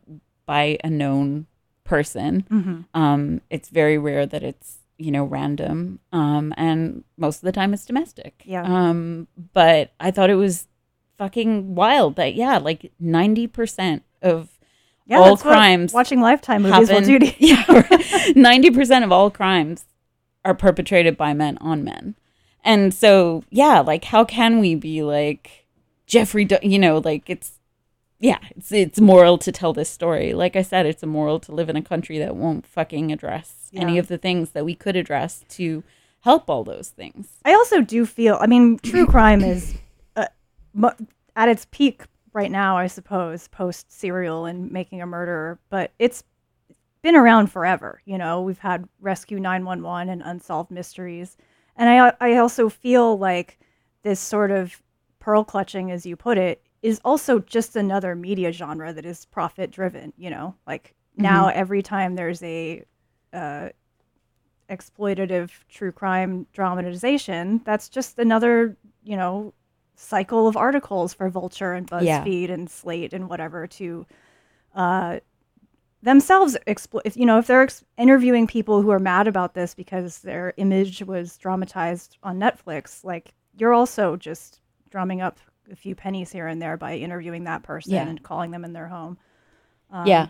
by a known person. Mm-hmm. Um, it's very rare that it's, you know, random. Um, and most of the time it's domestic. Yeah. Um, but I thought it was fucking wild that, yeah, like ninety percent of yeah, all crimes. Watching Lifetime movies happen, will do to you. ninety percent of all crimes are perpetrated by men on men. And so, yeah, like, how can we be like Jeffrey, D- you know, like it's, yeah, it's it's moral to tell this story. Like I said, it's immoral to live in a country that won't fucking address yeah. any of the things that we could address to help all those things. I also do feel, I mean, true crime is uh, at its peak right now, I suppose, post serial and Making a Murderer, but it's been around forever. You know, we've had Rescue nine one one and Unsolved Mysteries. And I I also feel like this sort of pearl clutching, as you put it, is also just another media genre that is profit driven, you know, like now mm-hmm. every time there's a uh, exploitative true crime dramatization, that's just another, you know, cycle of articles for Vulture and BuzzFeed yeah. and Slate and whatever to uh, themselves explo- if, you know, if they're ex- interviewing people who are mad about this because their image was dramatized on Netflix, like you're also just drumming up a few pennies here and there by interviewing that person yeah. and calling them in their home. Um, yeah.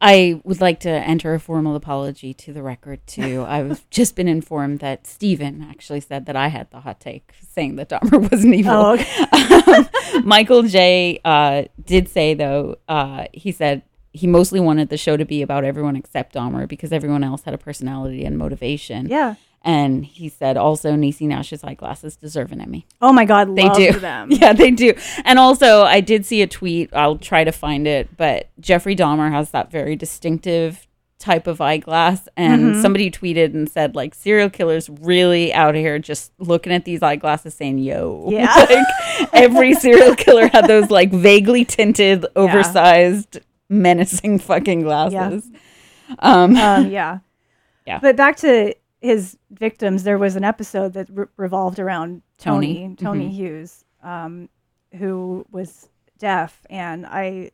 I would like to enter a formal apology to the record, too. I've just been informed that Stephen actually said that I had the hot take, saying that Dahmer wasn't evil. Oh, okay. um, Michael J. Uh, did say, though, uh, he said he mostly wanted the show to be about everyone except Dahmer because everyone else had a personality and motivation. Yeah. And he said also Niecy Nash's eyeglasses deserve an Emmy. Oh, my God. They love do. Them. Yeah, they do. And also I did see a tweet. I'll try to find it. But Jeffrey Dahmer has that very distinctive type of eyeglass. And mm-hmm. somebody tweeted and said, like, serial killers really out here just looking at these eyeglasses saying, yo. Yeah. Like, every serial killer had those, like, vaguely tinted, oversized, yeah. menacing fucking glasses. Yeah. Um, um, yeah. yeah. But back to his victims, there was an episode that re- revolved around Tony, Tony, Tony mm-hmm. Hughes, um, who was deaf. And I,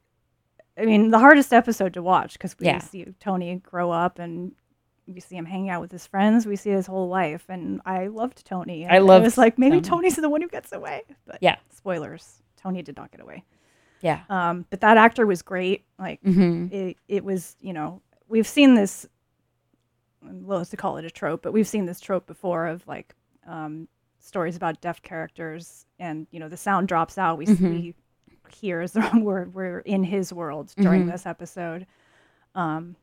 I mean, the hardest episode to watch because we yeah. see Tony grow up and we see him hanging out with his friends. We see his whole life. And I loved Tony. And I loved I was like, maybe Tony. Tony's the one who gets away. But yeah. spoilers, Tony did not get away. Yeah. Um, but that actor was great. Like mm-hmm. it, it was, you know, we've seen this, I'm loath to call it a trope, but we've seen this trope before of like um, stories about deaf characters, and you know the sound drops out. We, mm-hmm. we hear is the wrong word. We're in his world during mm-hmm. this episode. Um,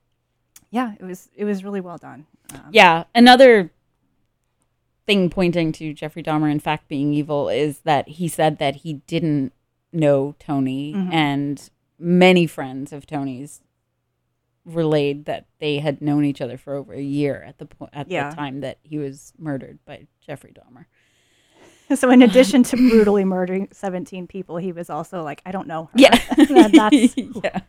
yeah, it was it was really well done. Um, yeah, another thing pointing to Jeffrey Dahmer, in fact, being evil is that he said that he didn't know Tony, mm-hmm. and many friends of Tony's relayed that they had known each other for over a year at the po- at yeah. the time that he was murdered by Jeffrey Dahmer. So in addition to brutally murdering seventeen people, he was also like, I don't know her. Yeah. that's yeah.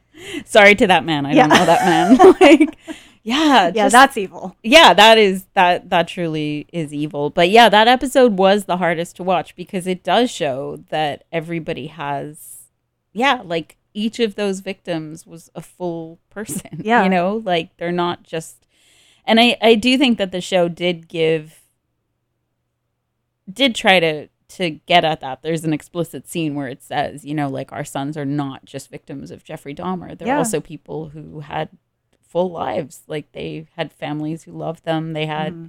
Sorry to that man. I yeah. don't know that man. like yeah. Yeah, just, that's evil. Yeah, that is that that truly is evil. But yeah, that episode was the hardest to watch because it does show that everybody has yeah, like each of those victims was a full person, yeah. you know, like they're not just, and I, I do think that the show did give, did try to to get at that, there's an explicit scene where it says, you know, like, our sons are not just victims of Jeffrey Dahmer. They're yeah. also people who had full lives. Like, they had families who loved them. They had mm-hmm.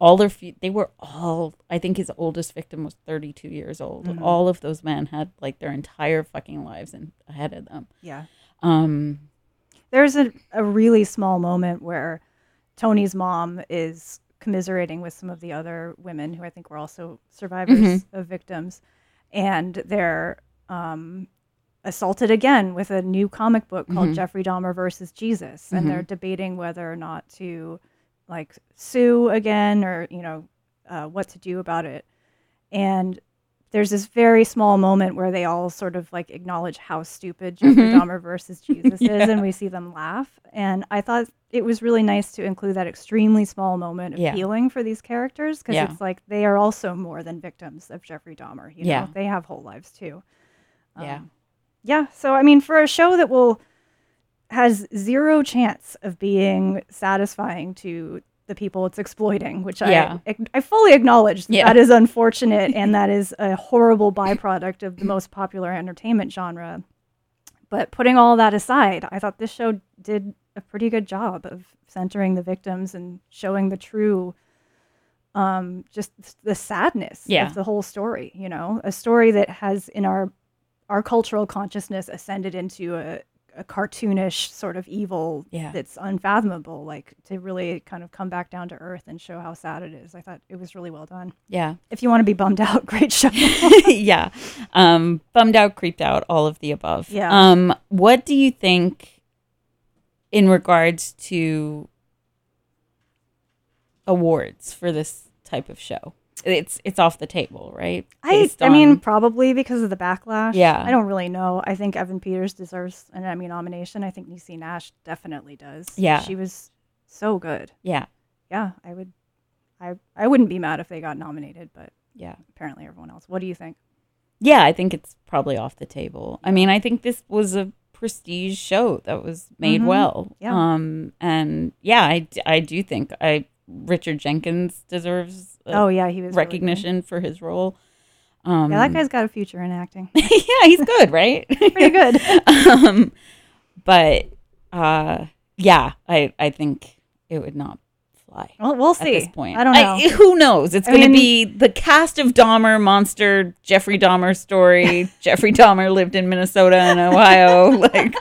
all their, fe- they were all, I think his oldest victim was thirty-two years old. Mm-hmm. All of those men had, like, their entire fucking lives in- ahead of them. Yeah. Um, There's a, a really small moment where Tony's mom is commiserating with some of the other women who I think were also survivors mm-hmm. of victims, and they're um, assaulted again with a new comic book called mm-hmm. Jeffrey Dahmer versus Jesus, mm-hmm. and they're debating whether or not to, like, sue again or, you know, uh, what to do about it. And there's this very small moment where they all sort of, like, acknowledge how stupid Jeffrey mm-hmm. Dahmer versus Jesus yeah. is, and we see them laugh. And I thought it was really nice to include that extremely small moment of yeah. healing for these characters, because yeah. it's like they are also more than victims of Jeffrey Dahmer. You yeah. know, they have whole lives too. Um, yeah. Yeah. So, I mean, for a show that will has zero chance of being satisfying to the people it's exploiting, which yeah. I I fully acknowledge that, yeah. that is unfortunate, and that is a horrible byproduct of the most popular entertainment genre. But putting all that aside, I thought this show did a pretty good job of centering the victims and showing the true, um, just the sadness yeah. of the whole story, you know, a story that has in our our cultural consciousness ascended into a a cartoonish sort of evil yeah. that's unfathomable, like, to really kind of come back down to earth and show how sad it is. I thought it was really well done. Yeah. If you want to be bummed out, great show. yeah. Um, bummed out, creeped out, all of the above. Yeah. Um, what do you think in regards to awards for this type of show? It's it's off the table, right? Based I I on... mean, probably because of the backlash. Yeah. I don't really know. I think Evan Peters deserves an Emmy nomination. I think Niecy Nash definitely does. Yeah. She was so good. Yeah. Yeah. I would I I wouldn't be mad if they got nominated, but yeah, apparently everyone else. What do you think? Yeah, I think it's probably off the table. I mean, I think this was a prestige show that was made mm-hmm. well. Yeah. Um and yeah, I, I do think I Richard Jenkins deserves oh yeah he was recognition really for his role. Um, yeah, that guy's got a future in acting. yeah, he's good, right? Pretty good. um, but uh, yeah, I I think it would not fly. Well, we'll see. At this point, I don't know. I, who knows? It's going to be the cast of Dahmer Monster, Jeffrey Dahmer Story. Jeffrey Dahmer lived in Minnesota and Ohio. Like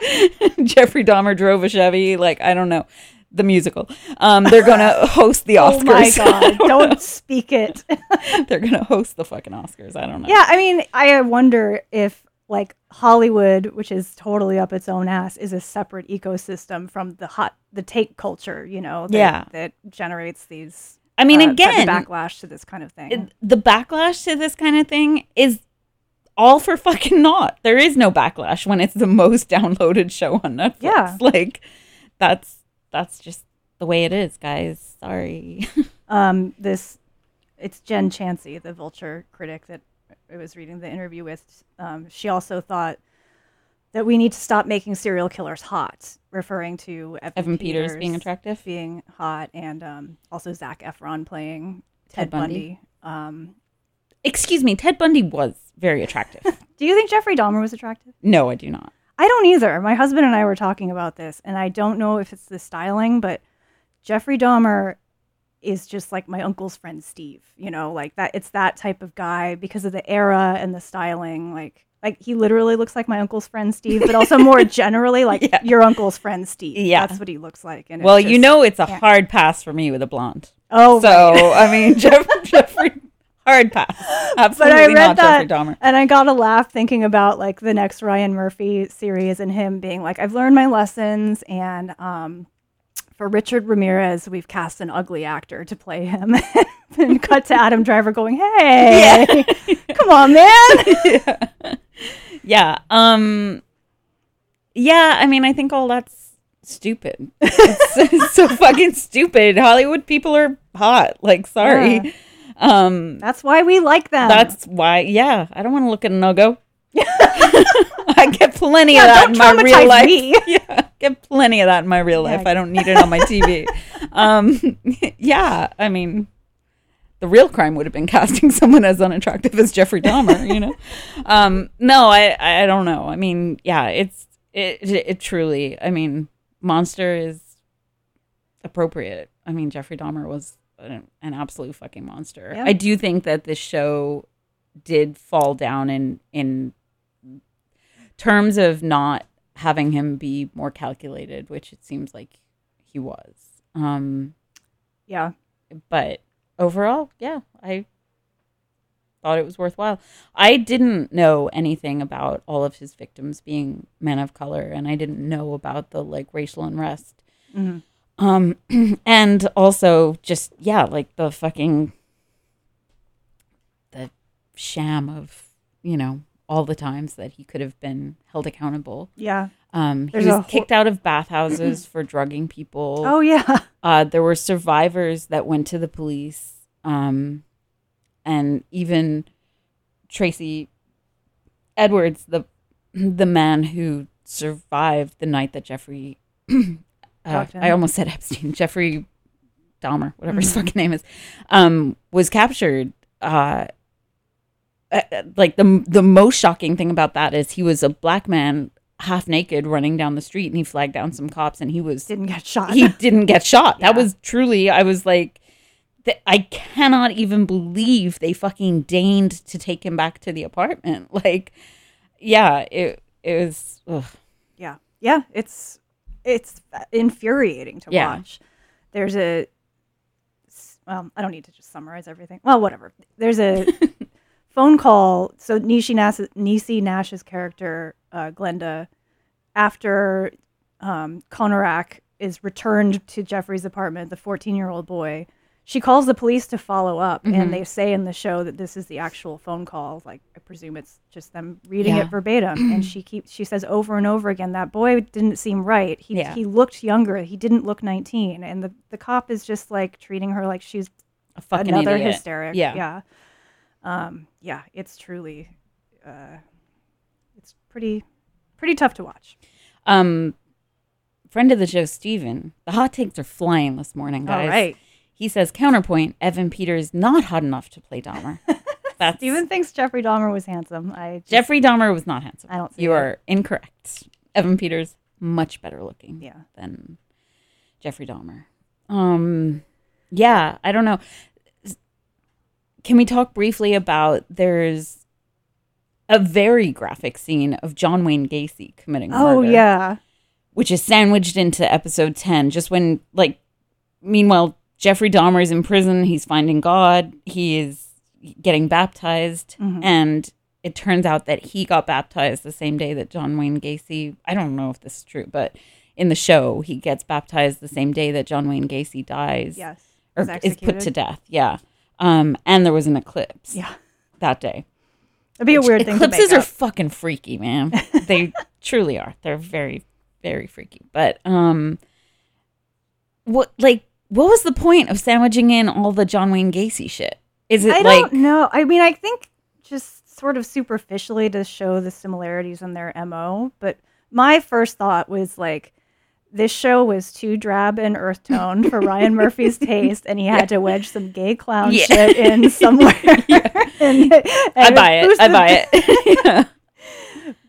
Jeffrey Dahmer drove a Chevy. Like I don't know. The musical. Um, they're going to host the Oscars. Oh my God. Don't speak it. They're going to host the fucking Oscars. I don't know. Yeah. I mean, I wonder if, like, Hollywood, which is totally up its own ass, is a separate ecosystem from the hot, the take culture, you know, that, yeah. that generates these. I mean, uh, again, the backlash to this kind of thing. It, the backlash to this kind of thing is all for fucking naught. There is no backlash when it's the most downloaded show on Netflix. Yeah. Like, that's. That's just the way it is, guys. Sorry. um, this, it's Jen Chaney, the Vulture critic that I was reading the interview with. Um, she also thought that we need to stop making serial killers hot, referring to Evan, Evan Peters, Peters being attractive, being hot, and um, also Zac Efron playing Ted, Ted Bundy. Bundy. Um, Excuse me, Ted Bundy was very attractive. Do you think Jeffrey Dahmer was attractive? No, I do not. I don't either. My husband and I were talking about this, and I don't know if it's the styling, but Jeffrey Dahmer is just like my uncle's friend Steve, you know, like that. It's that type of guy because of the era and the styling. Like, like he literally looks like my uncle's friend Steve, but also more generally like yeah. your uncle's friend Steve. Yeah. That's what he looks like. And well, just, you know, it's a yeah. hard pass for me with a blonde. Oh, so right. I mean, Jeff, Jeffrey. Hard pass. Absolutely but I read not that, Jeffrey Dahmer. And I got a laugh thinking about like the next Ryan Murphy series and him being like, I've learned my lessons. And um, for Richard Ramirez, we've cast an ugly actor to play him. And cut to Adam Driver going, hey, yeah. come on, man. yeah. Yeah. Um, yeah. I mean, I think all that's stupid. It's, it's so fucking stupid. Hollywood people are hot. Like, sorry. Yeah. Um, that's why we like them. That's why, yeah. I don't want to look at an uggo. I get plenty yeah, of that in my real life. Me. Yeah, get plenty of that in my real yeah, life. I, I don't need it on my T V. um, yeah, I mean, the the real crime would have been casting someone as unattractive as Jeffrey Dahmer, you know? um, no, I, I don't know. I mean, yeah, it's, it, it truly, I mean, monster is appropriate. I mean, Jeffrey Dahmer was an, an absolute fucking monster. Yeah. I do think that this show did fall down in, in terms of not having him be more calculated, which it seems like he was. Um, yeah. But overall, yeah, I thought it was worthwhile. I didn't know anything about all of his victims being men of color, and I didn't know about the, like, racial unrest. Mm-hmm. Um, and also just, yeah, like the fucking, the sham of, you know, all the times that he could have been held accountable. Yeah. Um, he There's was whole- kicked out of bathhouses for drugging people. Oh, yeah. Uh, there were survivors that went to the police. Um, and even Tracy Edwards, the the man who survived the night that Jeffrey... uh, I almost said Epstein. Jeffrey Dahmer, whatever his fucking name is, um, was captured. Uh Uh, like the the most shocking thing about that is he was a black man half naked running down the street, and he flagged down some cops, and he was didn't get shot. He didn't get shot. Yeah. That was truly. I was like, th- I cannot even believe they fucking deigned to take him back to the apartment. Like, yeah, it it was. Ugh. Yeah, yeah, it's it's infuriating to yeah. watch. There's a well, I don't need to just summarize everything. Well, whatever. There's a. phone call. So Niecy Nash, Niecy Nash's character, uh, Glenda, after um, Konerak is returned to Jeffrey's apartment, the fourteen-year-old boy, she calls the police to follow up, mm-hmm. and they say in the show that this is the actual phone call. Like, I presume it's just them reading yeah. it verbatim. And she keeps she says over and over again, that boy didn't seem right. He yeah. he looked younger. He didn't look nineteen. And the the cop is just like treating her like she's a fucking another idiot. hysteric. Yeah. Yeah. Um, yeah, it's truly, uh, it's pretty, pretty tough to watch. Um, friend of the show, Steven, the hot takes are flying this morning, guys. All right. He says, counterpoint, Evan Peters, not hot enough to play Dahmer. That's... Steven thinks Jeffrey Dahmer was handsome. I just... Jeffrey Dahmer was not handsome. I don't see You that. Are incorrect. Evan Peters, much better looking yeah. than Jeffrey Dahmer. Um, yeah, I don't know. Can we talk briefly about there's a very graphic scene of John Wayne Gacy committing murder. Oh, yeah. Which is sandwiched into episode ten. Just when, like, meanwhile, Jeffrey Dahmer is in prison. He's finding God. He is getting baptized. Mm-hmm. And it turns out that he got baptized the same day that John Wayne Gacy, I don't know if this is true, but in the show, he gets baptized the same day that John Wayne Gacy dies. Yes. Or is put to death. Yeah. Um, and there was an eclipse yeah. that day. It'd be a weird thing to make up. Eclipses are fucking freaky, man. They truly are. They're very, very freaky. But um, what like what was the point of sandwiching in all the John Wayne Gacy shit? Is it I like I don't know. I mean, I think just sort of superficially to show the similarities in their M O. But my first thought was like, this show was too drab and earth-toned for Ryan Murphy's taste, and he had yeah. to wedge some gay clown yeah. shit in somewhere. yeah. and, and I buy it. it I buy it. yeah.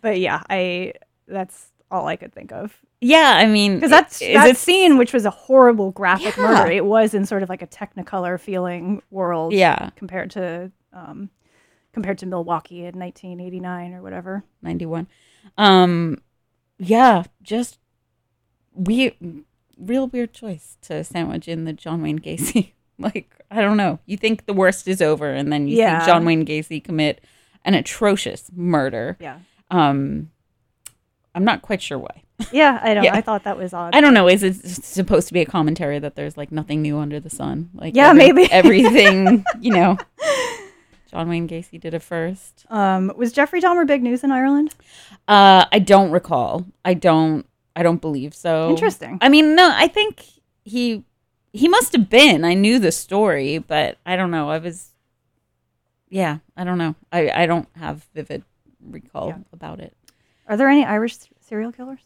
But yeah, I that's all I could think of. Yeah, I mean... Because that's that it, scene, which was a horrible graphic yeah. murder, it was in sort of like a Technicolor feeling world yeah. compared to um, compared to Milwaukee in nineteen eighty-nine or whatever. ninety-one Um, yeah, just... Weird, real weird choice to sandwich in the John Wayne Gacy. Like, I don't know. You think the worst is over, and then you yeah. think John Wayne Gacy commit an atrocious murder. Yeah. Um, I'm not quite sure why. Yeah, I don't. Yeah. I thought that was odd. I don't know. Is it supposed to be a commentary that there's like nothing new under the sun? Like, yeah, every, maybe everything. You know, John Wayne Gacy did it first. Um, was Jeffrey Dahmer big news in Ireland? Uh, I don't recall. I don't. I don't believe so. Interesting. I mean, no, I think he he must have been. I knew the story, but I don't know. I was, yeah, I don't know. I, I don't have vivid recall yeah. about it. Are there any Irish serial killers?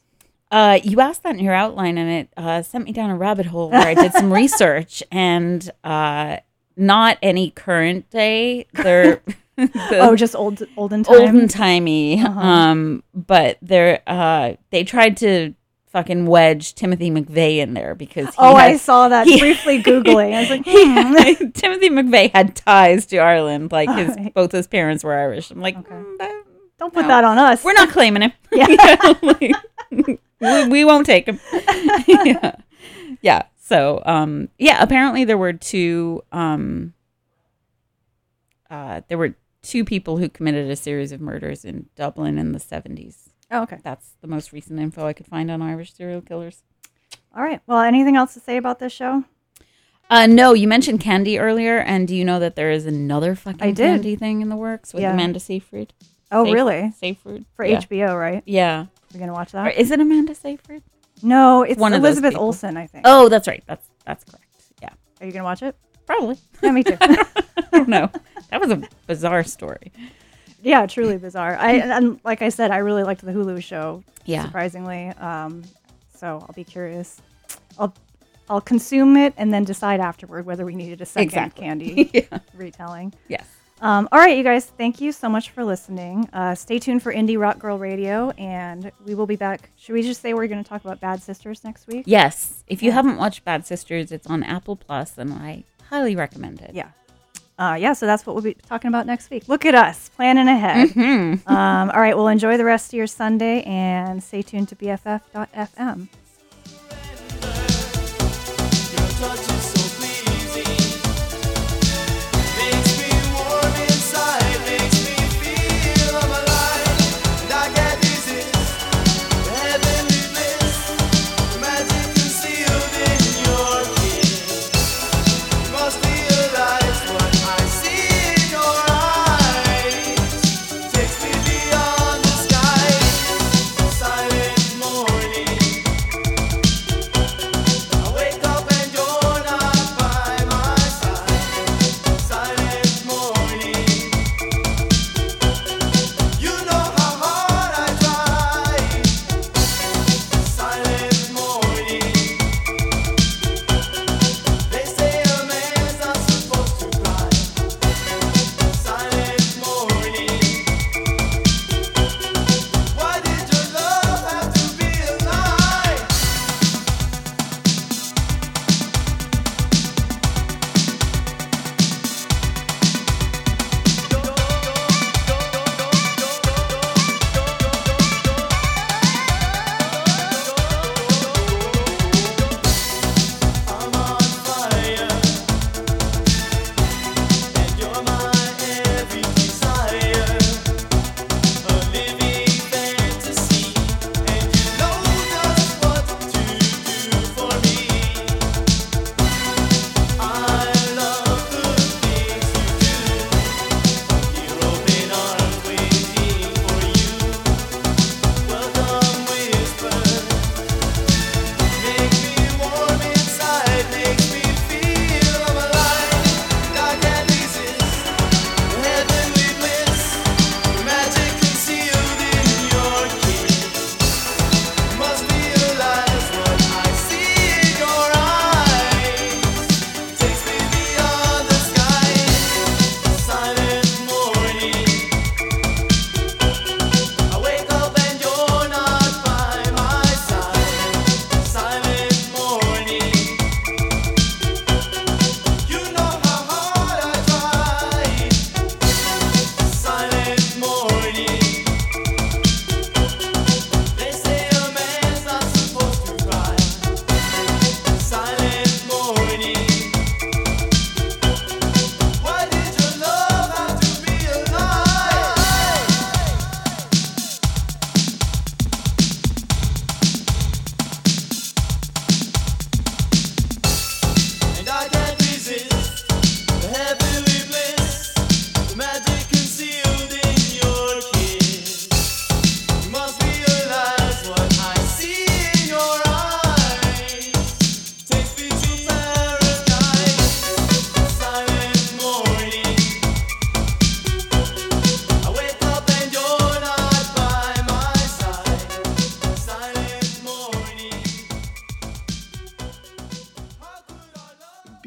Uh, you asked that in your outline, and it uh, sent me down a rabbit hole where I did some research, and uh, not any current day. They're the oh, just old, olden time, olden timey. Uh-huh. Um, but they're uh, they tried to fucking wedge Timothy McVeigh in there because he oh, has, I saw that he, briefly googling. I was like, hmm. had, Timothy McVeigh had ties to Ireland. Like his right. both his parents were Irish. I'm like, okay. mm, that, don't put no. that on us. We're not claiming him. Yeah. yeah like, we, we won't take him. yeah. yeah. So, um, yeah, apparently there were two, um, uh, there were two people who committed a series of murders in Dublin in the seventies. Oh, okay. That's the most recent info I could find on Irish serial killers. All right. Well, anything else to say about this show? Uh, no, you mentioned Candy earlier, and do you know that there is another fucking Candy thing in the works with yeah. Amanda Seyfried? Oh, Seyf- really? Seyfried. For yeah. H B O, right? Yeah. We're going to watch that? Or is it Amanda Seyfried? No, it's One Elizabeth Olsen, I think. Oh, that's right. That's that's correct. Yeah. Are you going to watch it? Probably. Yeah, me too. I don't know. That was a bizarre story. Yeah, truly bizarre. I and like I said, I really liked the Hulu show, yeah. surprisingly. Um, so I'll be curious. I'll I'll consume it and then decide afterward whether we needed a second exactly. Candy yeah. retelling. Yes. Um, all right, you guys, thank you so much for listening. Uh, stay tuned for Indie Rock Girl Radio, and we will be back. Should we just say we're going to talk about Bad Sisters next week? Yes. If you yeah. haven't watched Bad Sisters, it's on Apple Plus, and I highly recommend it. Yeah. Uh, yeah, so that's what we'll be talking about next week. Look at us, planning ahead. Mm-hmm. um, all right, well, enjoy the rest of your Sunday, and stay tuned to B F F dot F M.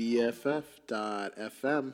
B F F dot F M,